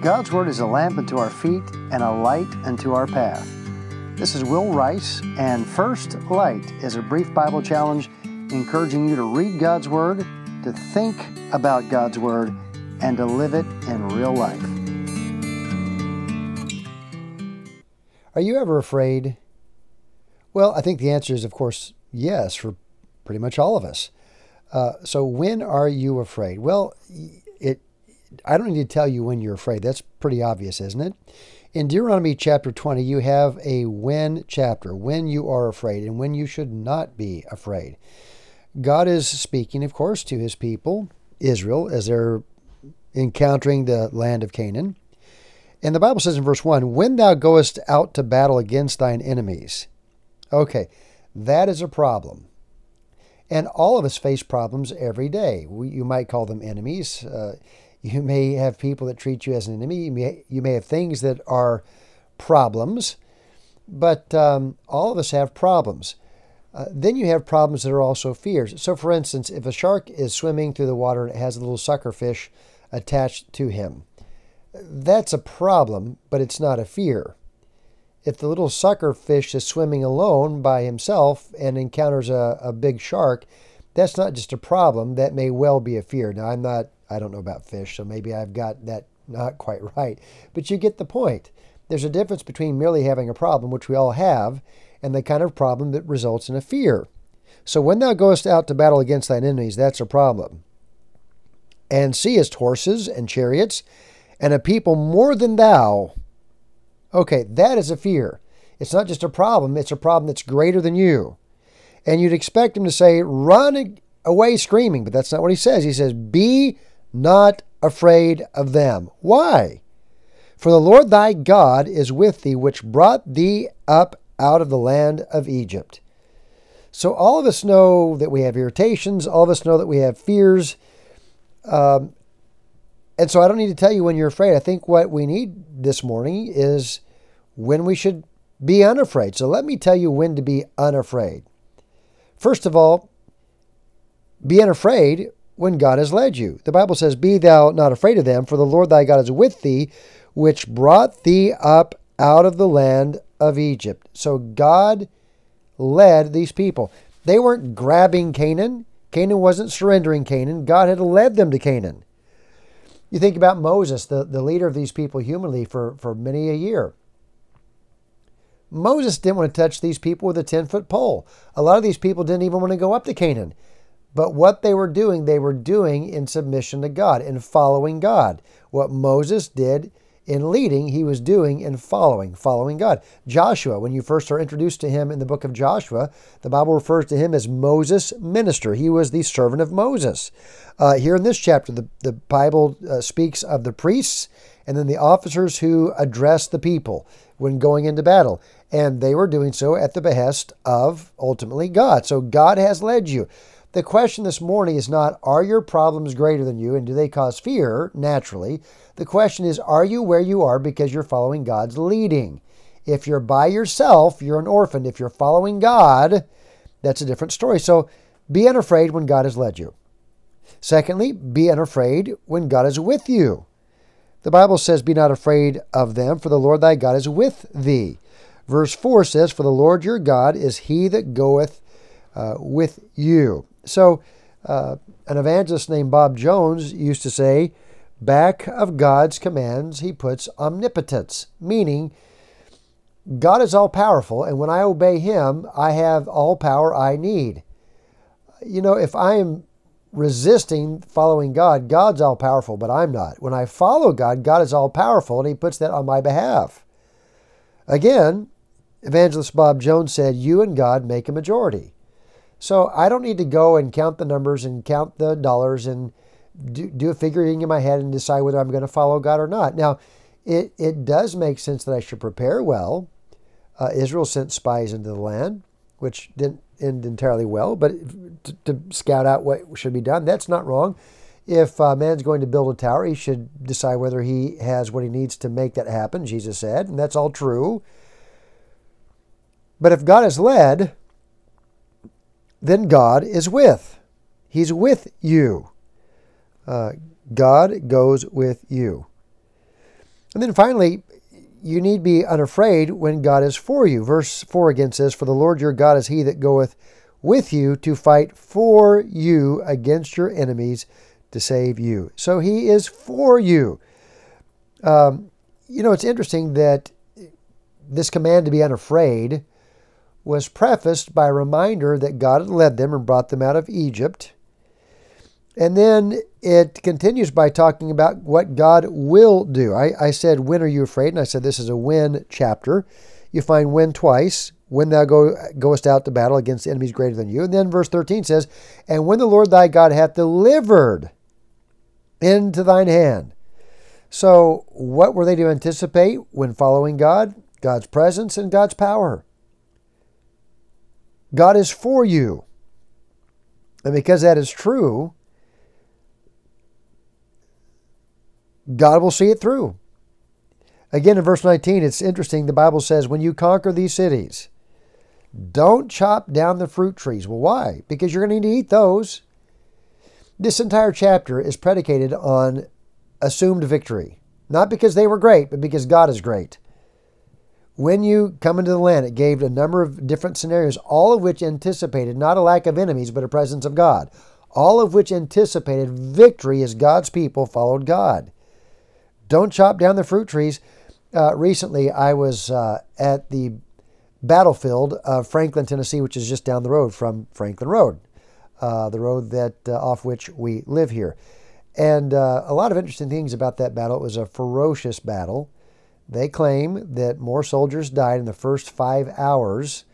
God's Word is a lamp unto our feet and a light unto our path. This is Will Rice, and First Light is a brief Bible challenge encouraging you to read God's Word, to think about God's Word, and to live it in real life. Are you ever afraid? Well, I think the answer is, of course, yes, for pretty much all of us. So when are you afraid? Well, I don't need to tell you when you're afraid. That's pretty obvious, isn't it? In Deuteronomy chapter 20, you have a when chapter, when you are afraid and when you should not be afraid. God is speaking, of course, to his people, Israel, as they're encountering the land of Canaan. And the Bible says in verse 1, "When thou goest out to battle against thine enemies." Okay, that is a problem. And all of us face problems every day. You might call them enemies. You may have people that treat you as an enemy. You may have things that are problems. But all of us have problems. Then you have problems that are also fears. So, for instance, if a shark is swimming through the water and it has a little sucker fish attached to him, that's a problem, but it's not a fear. If the little sucker fish is swimming alone by himself and encounters a big shark, that's not just a problem. That may well be a fear. Now, I don't know about fish, so maybe I've got that not quite right. But you get the point. There's a difference between merely having a problem, which we all have, and the kind of problem that results in a fear. So when thou goest out to battle against thine enemies, that's a problem. And seest horses and chariots and a people more than thou. Okay, that is a fear. It's not just a problem. It's a problem that's greater than you. And you'd expect him to say, run away screaming, but that's not what he says. He says, be not afraid of them. Why? For the Lord thy God is with thee, which brought thee up out of the land of Egypt. So all of us know that we have irritations. All of us know that we have fears. And so I don't need to tell you when you're afraid. I think what we need this morning is when we should be unafraid. So let me tell you when to be unafraid. First of all, be unafraid when God has led you. The Bible says, be thou not afraid of them, for the Lord thy God is with thee, which brought thee up out of the land of Egypt. So God led these people. They weren't grabbing Canaan. Canaan wasn't surrendering Canaan. God had led them to Canaan. You think about Moses, the leader of these people humanly for many a year. Moses didn't want to touch these people with a 10-foot pole. A lot of these people didn't even want to go up to Canaan. But what they were doing in submission to God, in following God. What Moses did in leading, he was doing in following God. Joshua, when you first are introduced to him in the book of Joshua, the Bible refers to him as Moses' minister. He was the servant of Moses. Here in this chapter, the Bible speaks of the priests and then the officers who addressed the people when going into battle. And they were doing so at the behest of, ultimately, God. So God has led you. The question this morning is not, are your problems greater than you and do they cause fear, naturally? The question is, are you where you are because you're following God's leading? If you're by yourself, you're an orphan. If you're following God, that's a different story. So be unafraid when God has led you. Secondly, be unafraid when God is with you. The Bible says, be not afraid of them, for the Lord thy God is with thee. Verse 4 says, for the Lord your God is he that goeth with you. So an evangelist named Bob Jones used to say, back of God's commands, he puts omnipotence, meaning God is all powerful. And when I obey him, I have all power I need. You know, if I am resisting following God, God's all powerful, but I'm not. When I follow God, God is all powerful, and he puts that on my behalf. Again, evangelist Bob Jones said, you and God make a majority. So I don't need to go and count the numbers and count the dollars and do a figuring in my head and decide whether I'm going to follow God or not. Now, it does make sense that I should prepare well. Israel sent spies into the land, which didn't end entirely well, but to scout out what should be done, that's not wrong. If a man's going to build a tower, he should decide whether he has what he needs to make that happen, Jesus said, and that's all true. But if God has led, then God is with. He's with you. God goes with you. And then finally, you need be unafraid when God is for you. Verse 4 again says, "For the Lord your God is he that goeth with you to fight for you against your enemies to save you." So he is for you. It's interesting that this command to be unafraid was prefaced by a reminder that God had led them and brought them out of Egypt. And then it continues by talking about what God will do. I said, when are you afraid? And I said, this is a when chapter. You find when twice, when thou goest out to battle against enemies greater than you. And then verse 13 says, "And when the Lord thy God hath delivered into thine hand." So what were they to anticipate when following God? God's presence and God's power. God is for you. And because that is true, God will see it through. Again, in verse 19, it's interesting. The Bible says, when you conquer these cities, don't chop down the fruit trees. Well, why? Because you're going to need to eat those. This entire chapter is predicated on assumed victory. Not because they were great, but because God is great. When you come into the land, it gave a number of different scenarios, all of which anticipated not a lack of enemies, but a presence of God. All of which anticipated victory as God's people followed God. Don't chop down the fruit trees. Recently, I was at the battlefield of Franklin, Tennessee, which is just down the road from Franklin Road, the road that off which we live here. And a lot of interesting things about that battle. It was a ferocious battle. They claim that more soldiers died in the first 5 hours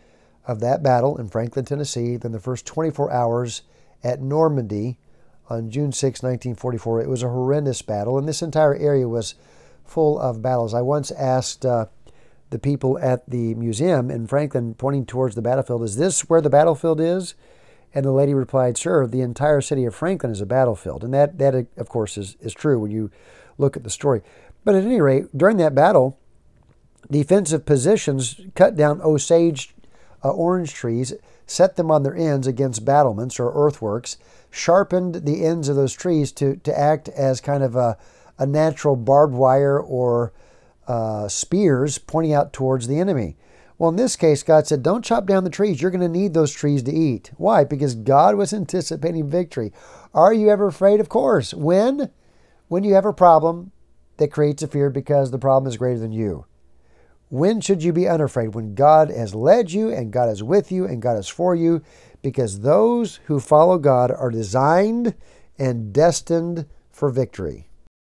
of that battle in Franklin, Tennessee, than the first 24 hours at Normandy on June 6, 1944. It was a horrendous battle, and this entire area was full of battles. I once asked the people at the museum in Franklin, pointing towards the battlefield, "Is this where the battlefield is?" And the lady replied, "Sir, the entire city of Franklin is a battlefield." And that of course, is true when you look at the story. But at any rate, during that battle, defensive positions cut down Osage orange trees, set them on their ends against battlements or earthworks, sharpened the ends of those trees to act as kind of a natural barbed wire or spears pointing out towards the enemy. Well, in this case, God said, don't chop down the trees. You're going to need those trees to eat. Why? Because God was anticipating victory. Are you ever afraid? Of course. When? When you have a problem that creates a fear because the problem is greater than you. When should you be unafraid? When God has led you and God is with you and God is for you, because those who follow God are designed and destined for victory.